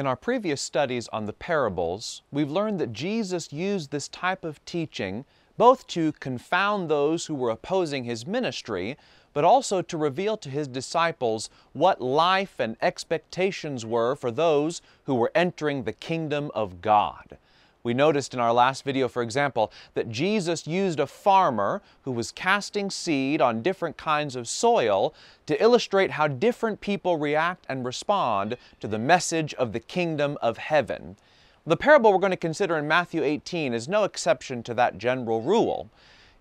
In our previous studies on the parables, we've learned that Jesus used this type of teaching both to confound those who were opposing his ministry, but also to reveal to his disciples what life and expectations were for those who were entering the kingdom of God. We noticed in our last video, for example, that Jesus used a farmer who was casting seed on different kinds of soil to illustrate how different people react and respond to the message of the kingdom of heaven. The parable we're going to consider in Matthew 18 is no exception to that general rule.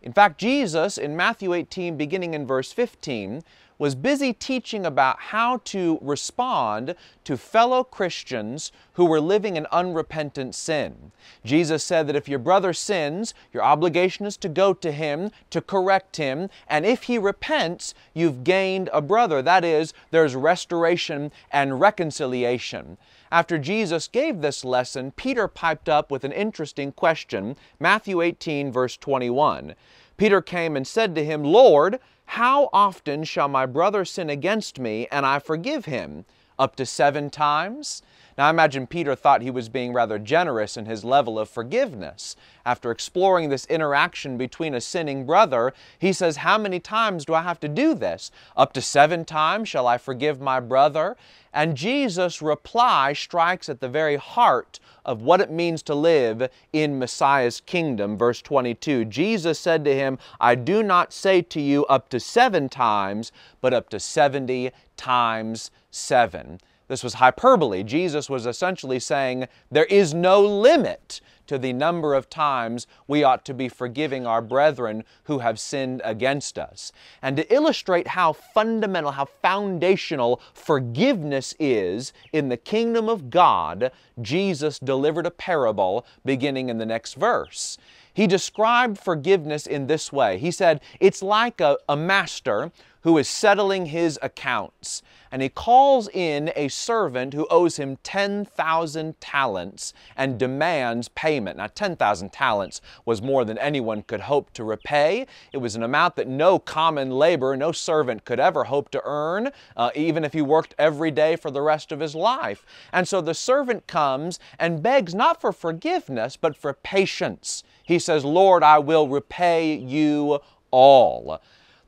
In fact, Jesus, in Matthew 18, beginning in verse 15, was busy teaching about how to respond to fellow Christians who were living in unrepentant sin. Jesus said that if your brother sins, your obligation is to go to him, to correct him, and if he repents, you've gained a brother. That is, there's restoration and reconciliation. After Jesus gave this lesson, Peter piped up with an interesting question, Matthew 18, verse 21. Peter came and said to him, "Lord, how often shall my brother sin against me and I forgive him? Up to 7 times? Now I imagine Peter thought he was being rather generous in his level of forgiveness. After exploring this interaction between a sinning brother, he says, how many times do I have to do this? Up to 7 times shall I forgive my brother? And Jesus' reply strikes at the very heart of what it means to live in Messiah's kingdom. Verse 22, Jesus said to him, I do not say to you up to 7 times, but up to 70 times 7. This was hyperbole. Jesus was essentially saying there is no limit to the number of times we ought to be forgiving our brethren who have sinned against us. And to illustrate how fundamental, how foundational forgiveness is in the kingdom of God, Jesus delivered a parable beginning in the next verse. He described forgiveness in this way. He said, it's like a master who is settling his accounts, and he calls in a servant who owes him 10,000 talents and demands payment. Now, 10,000 talents was more than anyone could hope to repay. It was an amount that no common laborer, no servant could ever hope to earn, even if he worked every day for the rest of his life. And so the servant comes and begs not for forgiveness, but for patience. He says, Lord, I will repay you all.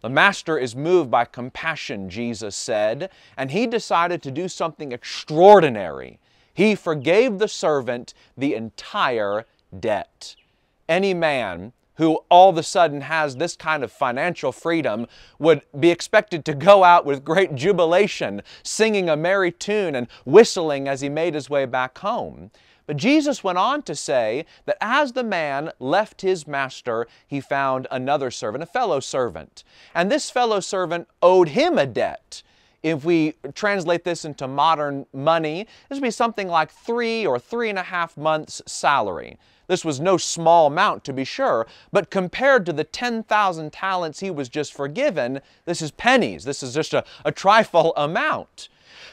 The master is moved by compassion, Jesus said, and he decided to do something extraordinary. He forgave the servant the entire debt. Any man who all of a sudden has this kind of financial freedom would be expected to go out with great jubilation, singing a merry tune and whistling as he made his way back home. But Jesus went on to say that as the man left his master, he found another servant, a fellow servant. And this fellow servant owed him a debt. If we translate this into modern money, this would be something like 3 or 3.5 months' salary. This was no small amount, to be sure, but compared to the 10,000 talents he was just forgiven, this is pennies. This is just a trifle amount.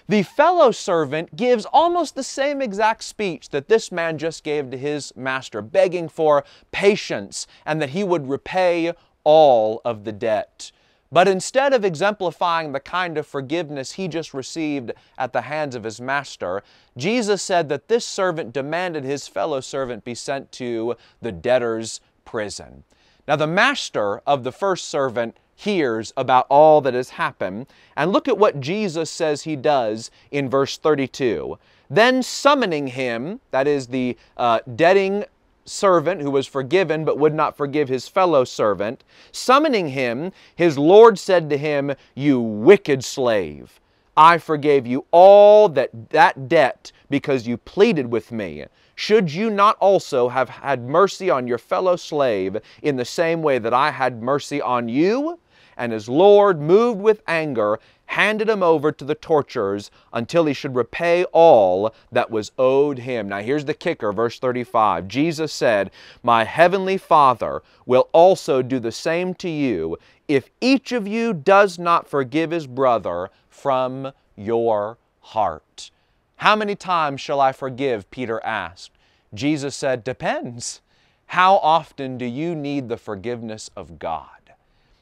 The fellow servant gives almost the same exact speech that this man just gave to his master, begging for patience and that he would repay all of the debt. But instead of exemplifying the kind of forgiveness he just received at the hands of his master, Jesus said that this servant demanded his fellow servant be sent to the debtor's prison. Now, the master of the first servant hears about all that has happened, and look at what Jesus says he does in verse 32. Then summoning him, that is the debting servant who was forgiven but would not forgive his fellow servant, summoning him, his Lord said to him, you wicked slave, I forgave you all that debt because you pleaded with me. Should you not also have had mercy on your fellow slave in the same way that I had mercy on you? And his Lord, moved with anger, handed him over to the torturers until he should repay all that was owed him. Now here's the kicker, verse 35. Jesus said, my heavenly Father will also do the same to you if each of you does not forgive his brother from your heart. How many times shall I forgive? Peter asked. Jesus said, depends. How often do you need the forgiveness of God?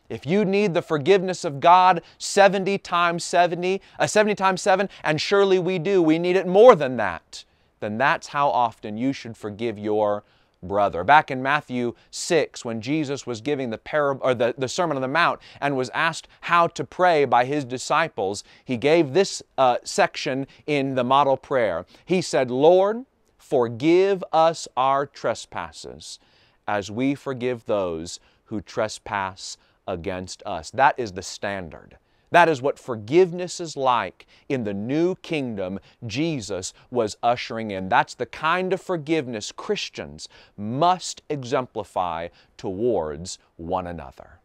If you need the forgiveness of God 70 times 7, and surely we do, we need it more than that, then that's how often you should forgive your brother. Back in Matthew 6, when Jesus was giving the Sermon on the Mount and was asked how to pray by His disciples, He gave this section in the model prayer. He said, "Lord, forgive us our trespasses as we forgive those who trespass against us." That is the standard. That is what forgiveness is like in the new kingdom Jesus was ushering in. That's the kind of forgiveness Christians must exemplify towards one another.